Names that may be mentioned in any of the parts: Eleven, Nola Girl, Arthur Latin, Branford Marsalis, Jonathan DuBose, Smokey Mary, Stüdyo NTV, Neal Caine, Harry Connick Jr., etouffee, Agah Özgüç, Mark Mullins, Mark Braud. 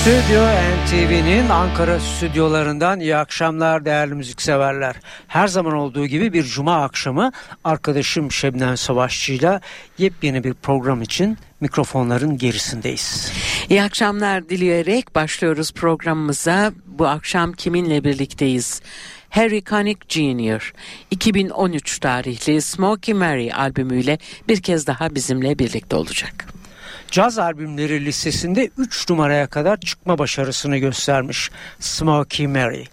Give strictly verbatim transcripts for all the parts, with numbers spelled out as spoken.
Stüdyo N T V'nin Ankara stüdyolarından iyi akşamlar değerli müzikseverler. Her zaman olduğu gibi bir cuma akşamı arkadaşım Şebnem Savaşçı'yla yepyeni bir program için mikrofonların gerisindeyiz. İyi akşamlar dileyerek başlıyoruz programımıza. Bu akşam kiminle birlikteyiz? Harry Connick Junior iki bin on üç tarihli Smokey Mary albümüyle bir kez daha bizimle birlikte olacak. Caz albümleri listesinde üç numaraya kadar çıkma başarısını göstermiş Smokey Mary.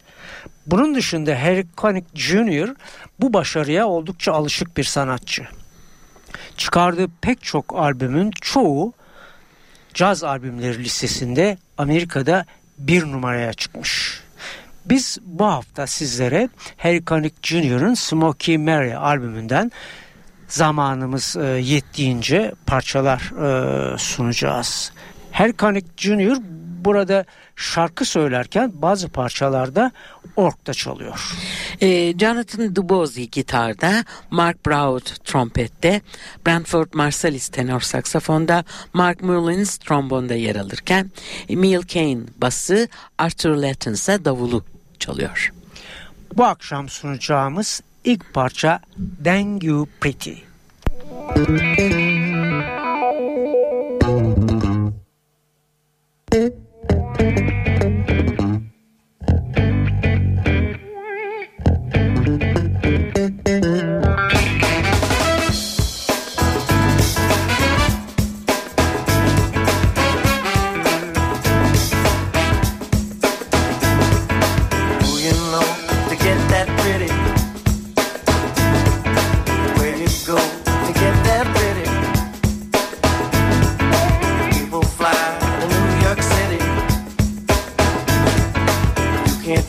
Bunun dışında Harry Connick Junior bu başarıya oldukça alışık bir sanatçı. Çıkardığı pek çok albümün çoğu caz albümleri listesinde Amerika'da bir numaraya çıkmış. Biz bu hafta sizlere Harry Connick Junior'ın Smokey Mary albümünden zamanımız yettiğince parçalar sunacağız. Harry Connick Junior burada şarkı söylerken bazı parçalarda orkta çalıyor. E, Jonathan DuBose gitarda, Mark Braud trompette, Branford Marsalis tenor saksafonda, Mark Mullins trombonda yer alırken, Neal Caine bası, Arthur Latin ise davulu çalıyor. Bu akşam sunacağımız ilk parça "Dang You Pretty".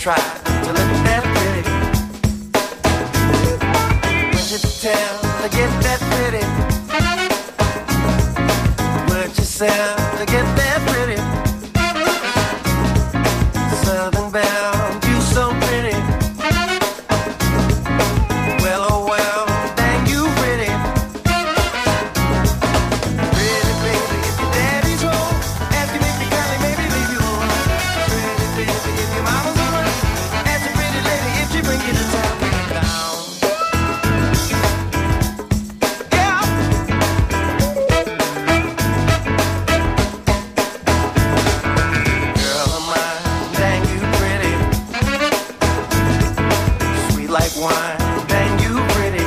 Try to look that pretty. Where'd you tell to get that pretty? Where'd you sell to get that pretty? Southern bound, you so pretty. Well, oh well, dang you pretty. Pretty baby, if your daddy's home, ask him if you kindly maybe leave you home. Pretty baby, if your mama's home. Bring you to town, bring you down. Yeah. Girl of mine, dang you pretty. Sweet like wine, dang you pretty.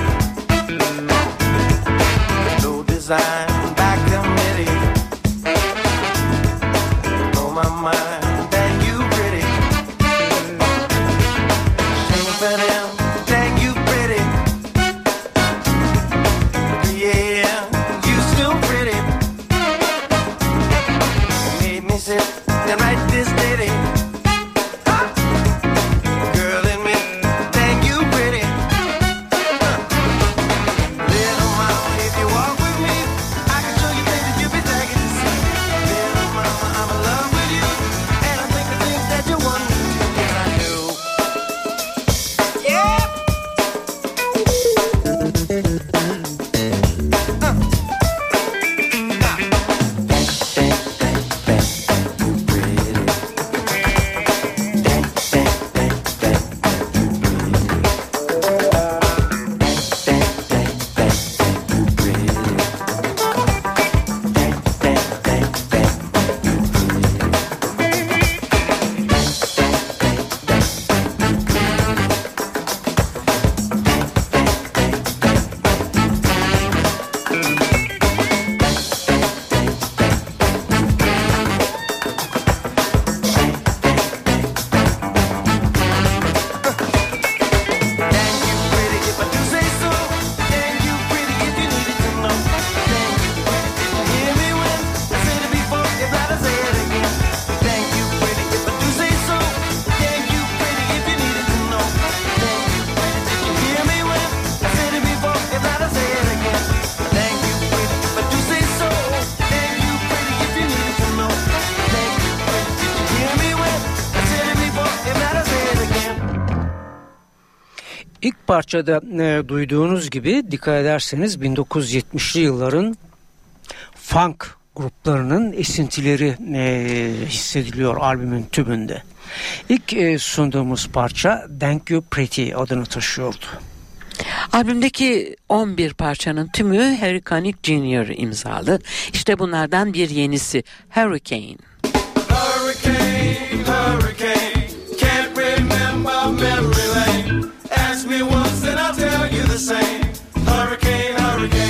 No design by committee. Blow my mind. İlk parçada e, duyduğunuz gibi dikkat ederseniz bin dokuz yüz yetmişli yılların funk gruplarının esintileri e, hissediliyor albümün tümünde. İlk e, sunduğumuz parça Thank You Pretty adını taşıyordu. Albümdeki on bir parçanın tümü Harry Connick Junior imzalı. İşte bunlardan bir yenisi Hurricane. Hurricane, hurricane, can't remember memory lane. Ask me once and I'll tell you the same. Hurricane, hurricane.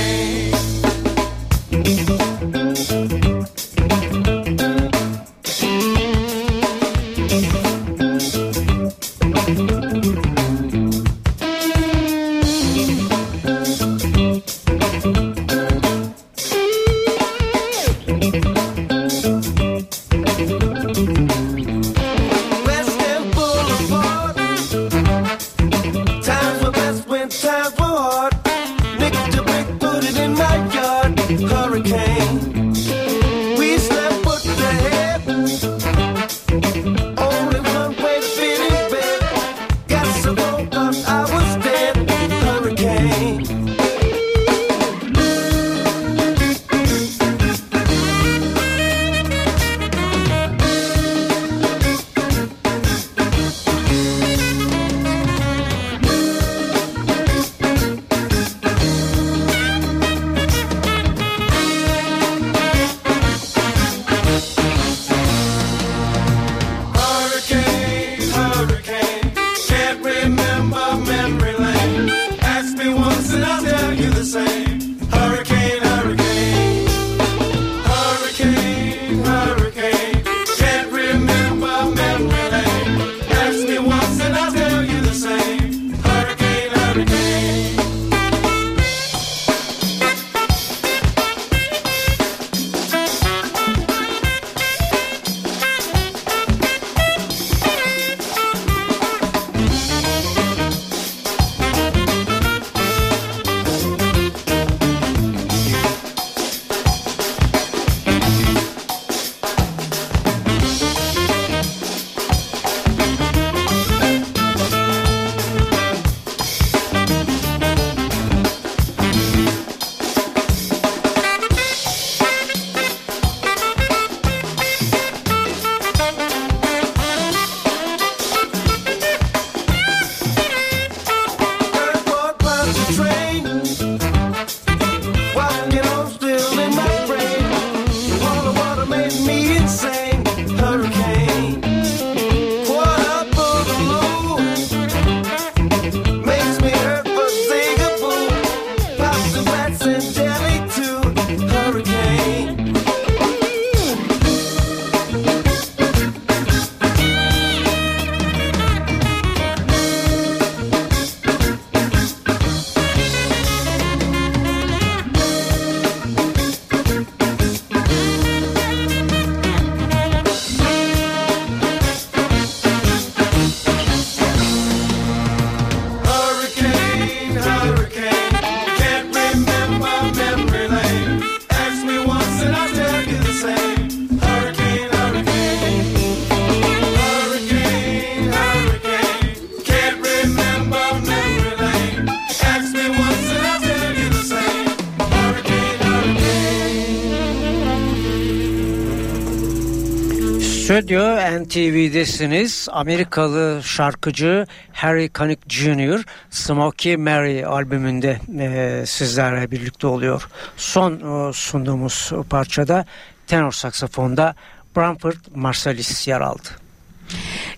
Stüdyo N T V'desiniz. Amerikalı şarkıcı Harry Connick Junior Smokey Mary albümünde e, sizlerle birlikte oluyor. Son e, sunduğumuz parçada tenor saksafonda Branford Marsalis yer aldı.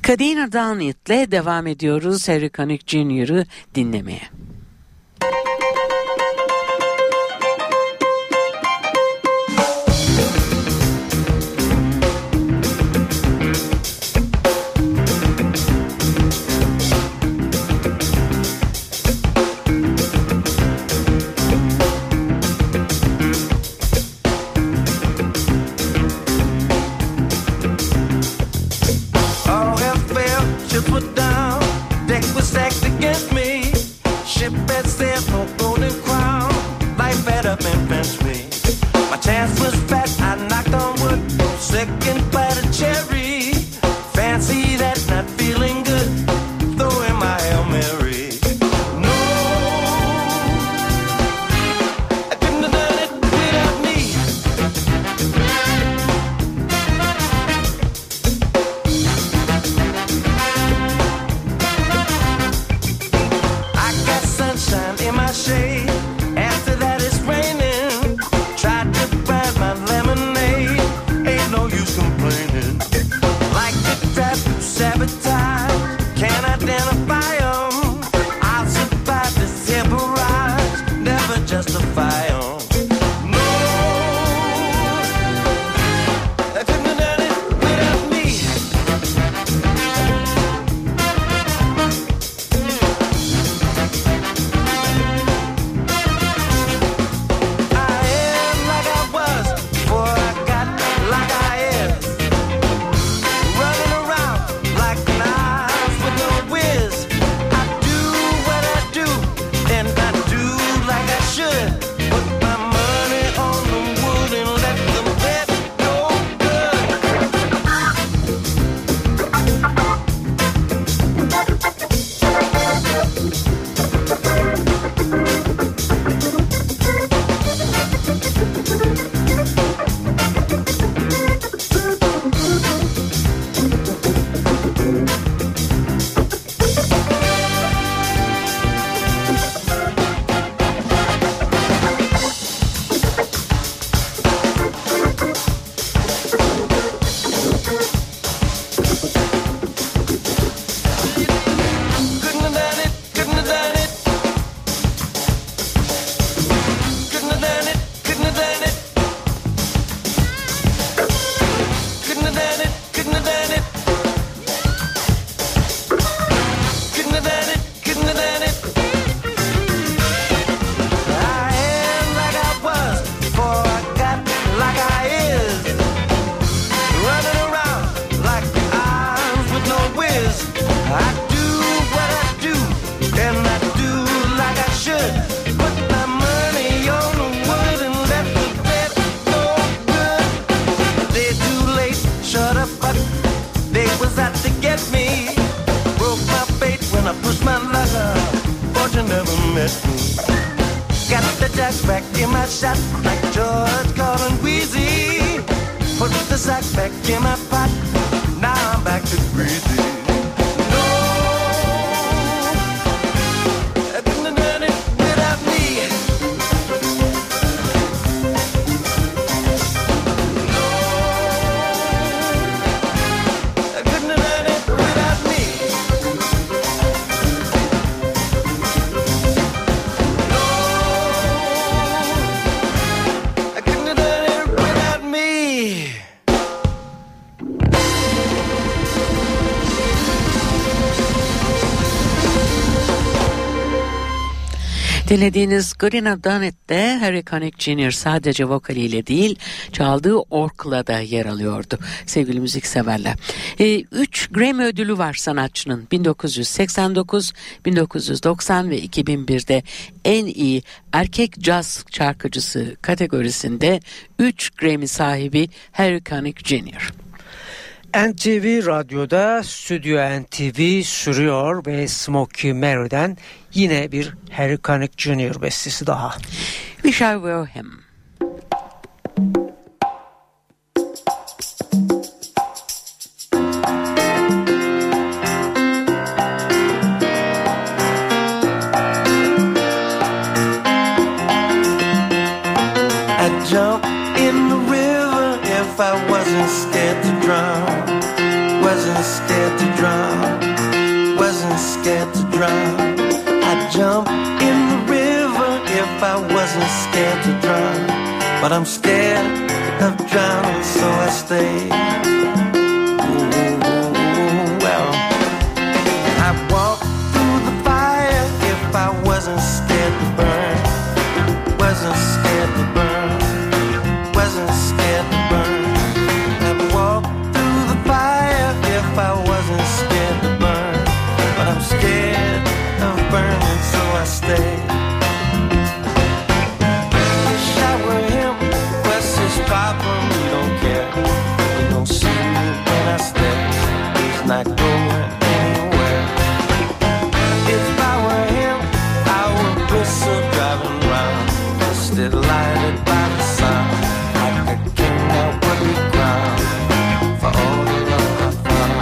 Galina Dunnett'le devam ediyoruz Harry Connick Junior'ı dinlemeye. Put down, deck was stacked against me. She shot like George Gordon Wheezy. Put the sack back in my pot. Now I'm back to breezy. No, I couldn't have done it without me. No, I couldn't have done it without me. No, I couldn't have done it without me. Dinlediğiniz Galina Dunnett'te Harry Connick Junior sadece vokaliyle değil, çaldığı orgla da yer alıyordu sevgili müzikseverler. E, üç Grammy ödülü var sanatçının. bin dokuz yüz seksen dokuz, bin dokuz yüz doksan ve iki bin bir'de en iyi erkek caz şarkıcısı kategorisinde üç Grammy sahibi Harry Connick Junior N T V Radyo'da Stüdyo N T V sürüyor ve Smokey Mary'den yine bir Harry Connick Junior bestesi daha. Wish I Were Him. I jump in the river if I wasn't scared to drown, wasn't scared to drown, wasn't scared to drown. I'd jump in the river if I wasn't scared to drown, but I'm scared of drowning, so I stay. Ooh, well, I'd walk through the fire if I wasn't scared to burn, wasn't scared to burn, wasn't scared to burn. I'd walk through the fire if I wasn't scared to burn, but I'm scared of burning, so I stay. Wish I were him, what's his problem? He don't care. He don't see me when I step. He's not going anywhere. If I were him, I would whistle driving round, still lighted by the sun, like a king that would be crowned for all the love I found.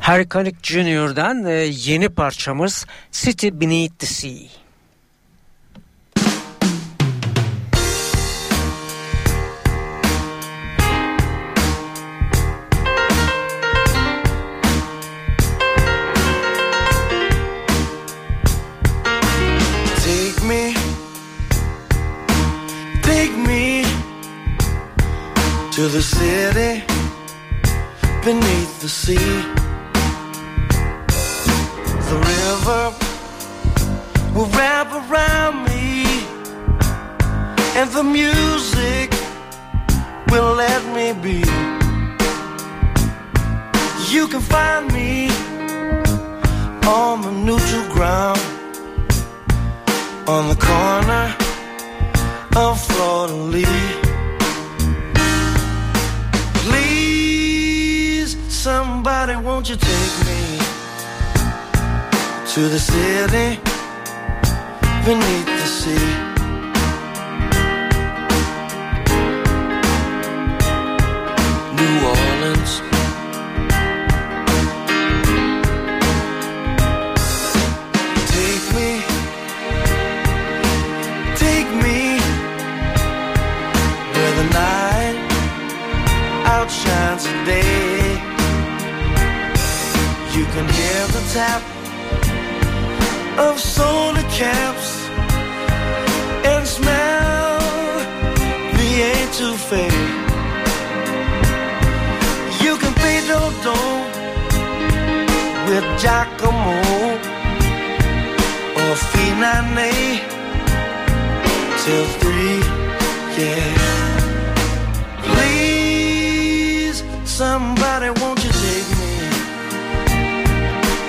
Harry Connick Junior'dan yeni parçamız City Beneath the Sea. To the city beneath the sea. The river will wrap around me. and the music will let me be. You can find me on the neutral ground, on the corner of Flawed and Lee. Please, somebody, won't you take me to the city beneath the sea? Today you can hear the tap of solar caps and smell the etouffee. You can play dodo with Giacomo or Finane till three, yeah. Somebody, won't you take me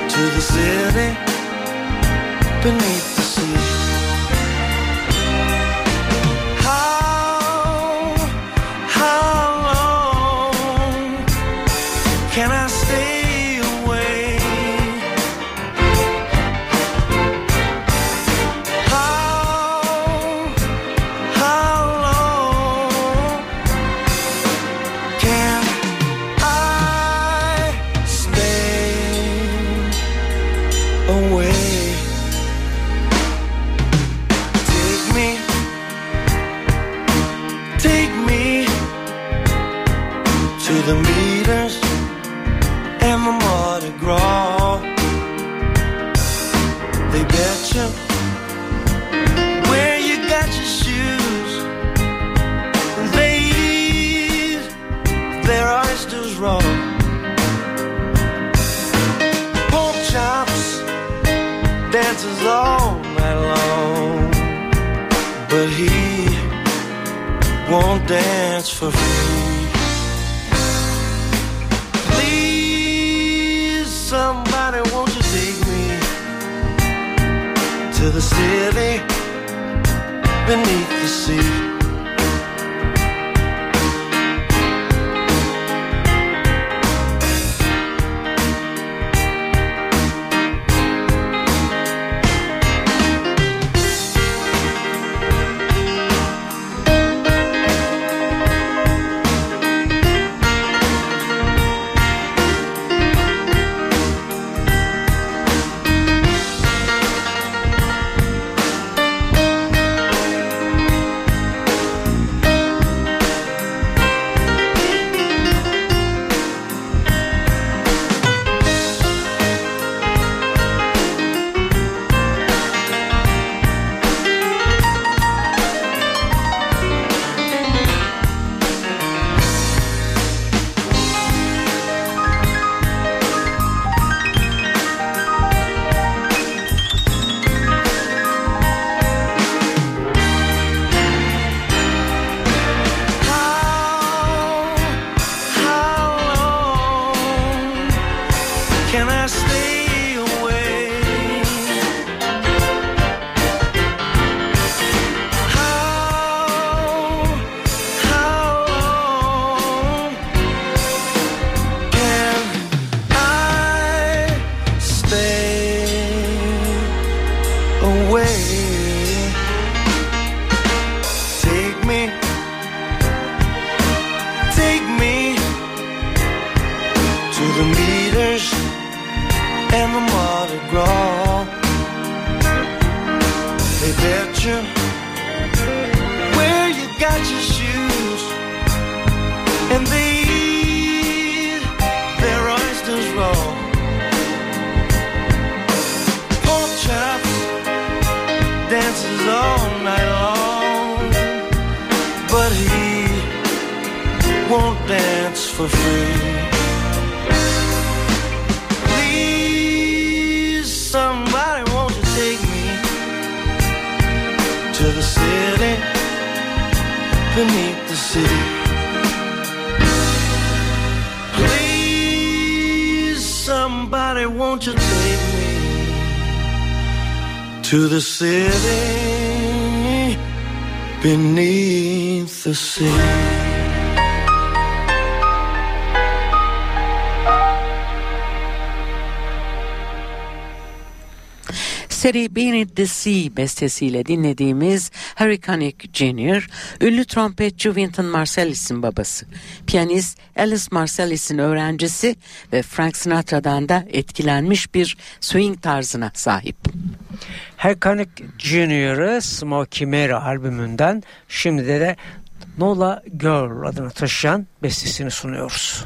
to the city beneath the sea? How, how long can I stay away? How, how long can the meters and the Mardi Gras? They bet you where you got your shoes, and they eat their oysters raw. Pork chops dances all night long, but he won't dance for free. Somebody, won't you take me to the city beneath the sea? Somebody, won't you take me to the city beneath the city. Please, somebody, won't you take me to the city beneath the sea? City Beneath the Sea bestesiyle dinlediğimiz Harry Connick Junior, ünlü trompetçi Winton Marsalis'in babası, piyanist Alice Marsalis'in öğrencisi ve Frank Sinatra'dan da etkilenmiş bir swing tarzına sahip. Harry Connick Junior'ı Smokey Mary albümünden şimdi de Nola Girl adını taşıyan bestesini sunuyoruz.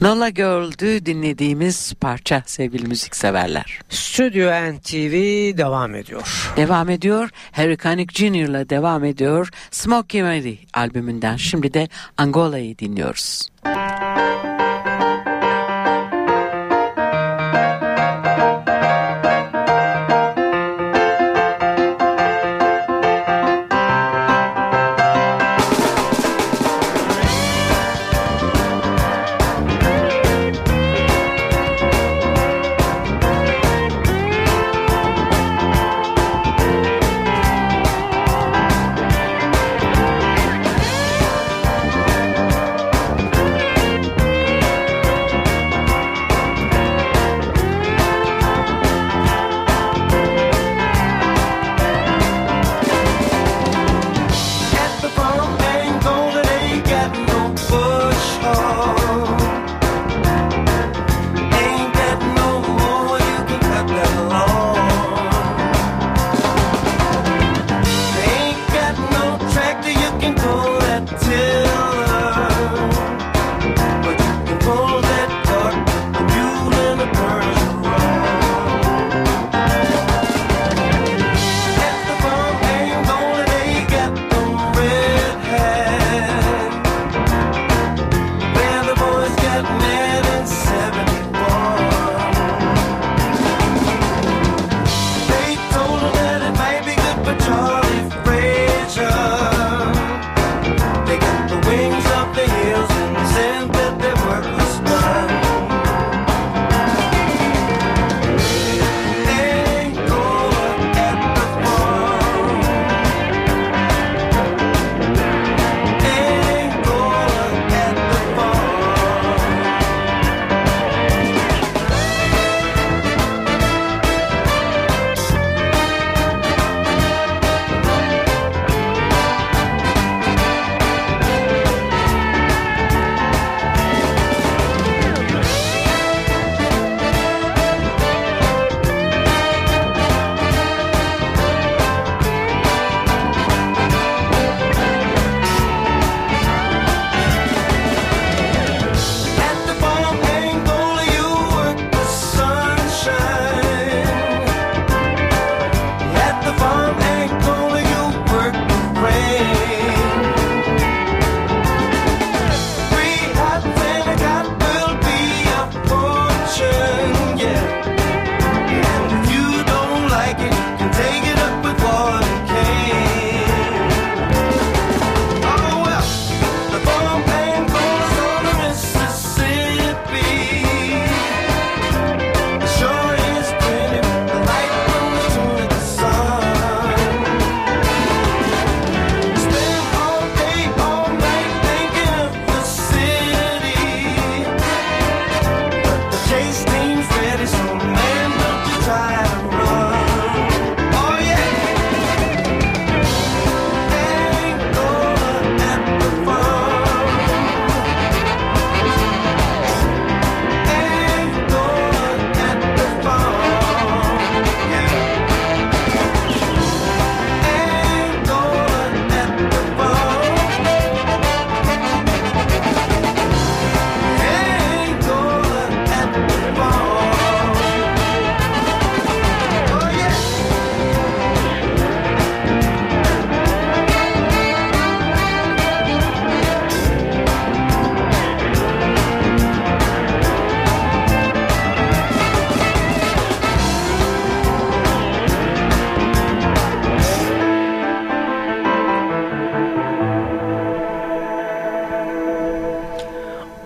Nola Girl'dü dinlediğimiz parça sevgili müzikseverler. Stüdyo N T V devam ediyor. Devam ediyor. Harry Connick Junior'la devam ediyor. Smokey Mary albümünden şimdi de Angola'yı dinliyoruz.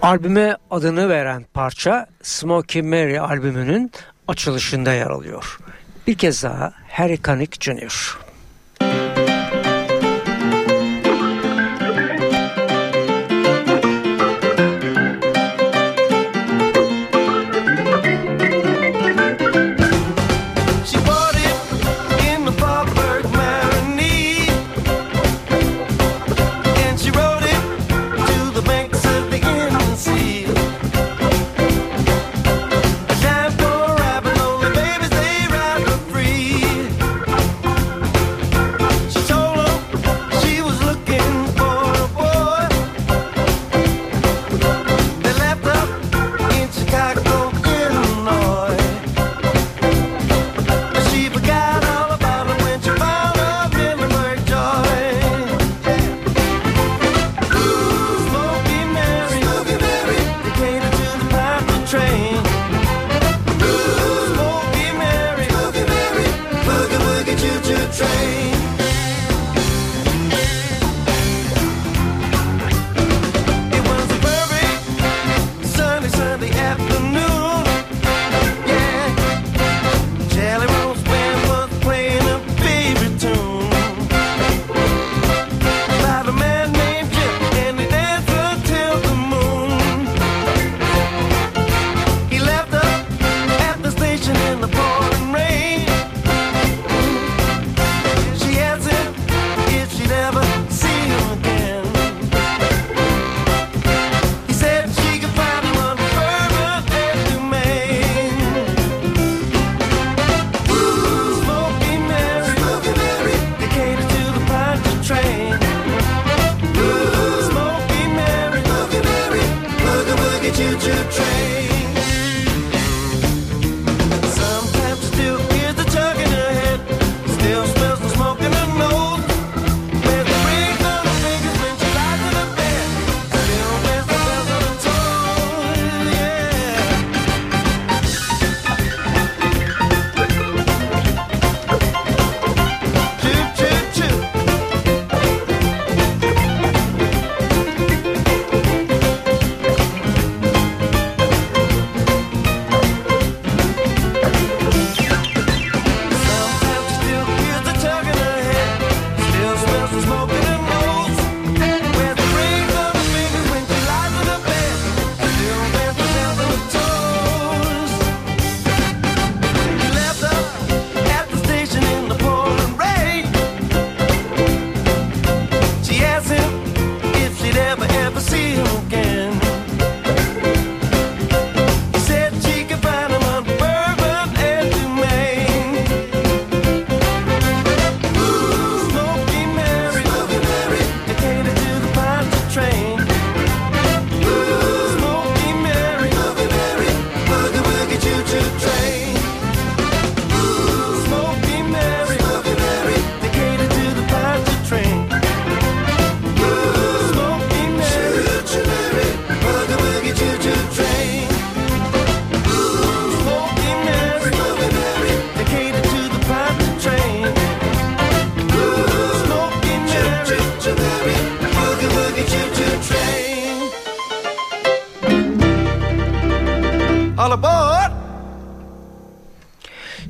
Albüme adını veren parça Smokey Mary albümünün açılışında yer alıyor. Bir kez daha Harry Connick Junior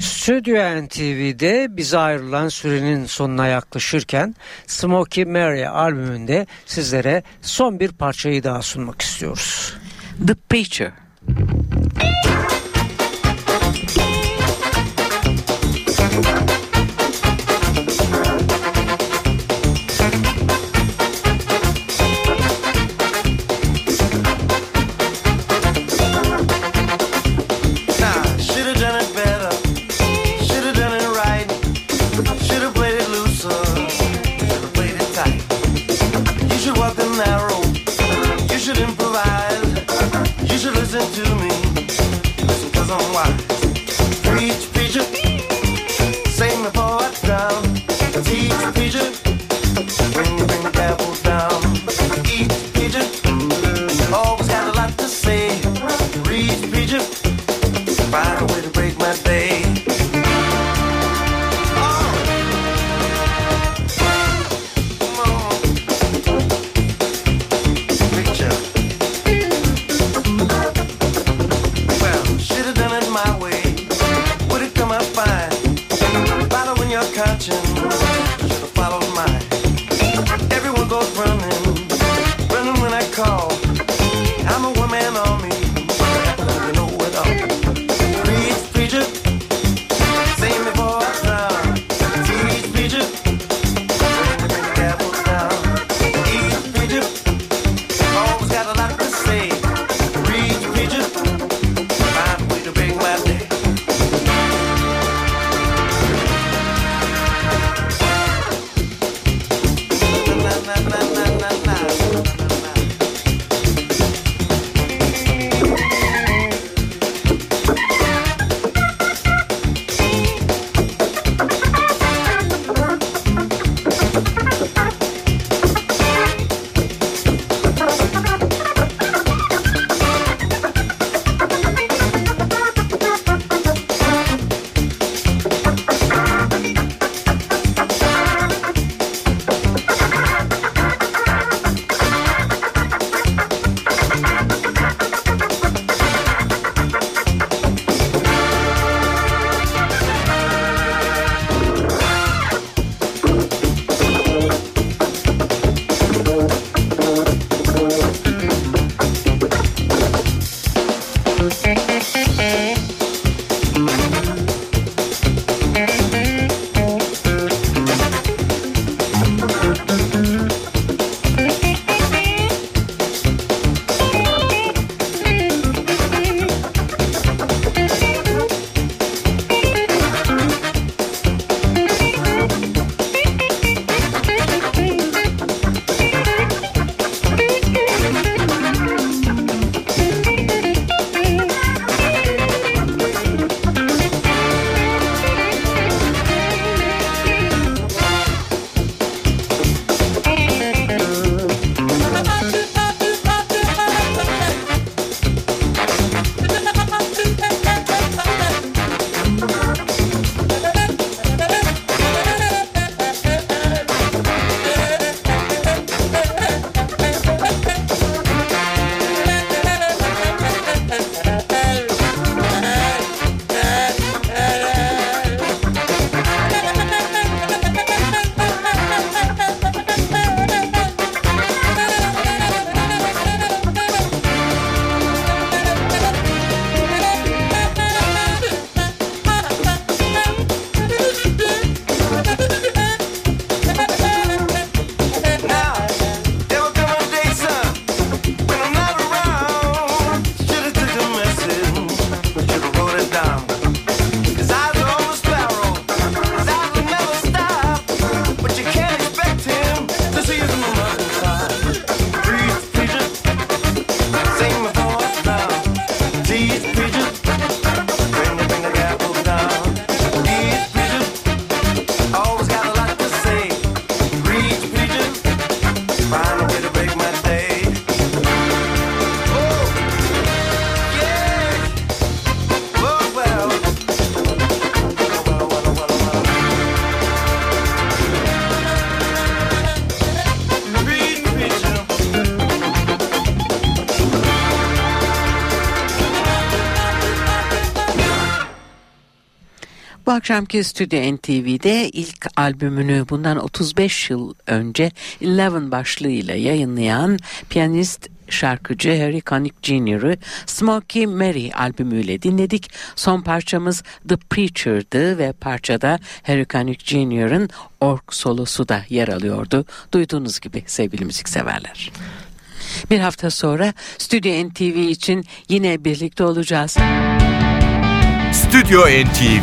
Stüdyo N T V'de bize ayrılan sürenin sonuna yaklaşırken Smokey Mary albümünde sizlere son bir parçayı daha sunmak istiyoruz. The Preacher. To me. Bu akşamki Stüdyo N T V'de ilk albümünü bundan otuz beş yıl önce Eleven başlığıyla yayınlayan piyanist şarkıcı Harry Connick Junior'ı Smokey Mary albümüyle dinledik. Son parçamız The Preacher'dı ve parçada Harry Connick Junior'ın org solosu da yer alıyordu. Duyduğunuz gibi sevgili müzikseverler. Bir hafta sonra Stüdyo N T V için yine birlikte olacağız. Stüdyo N T V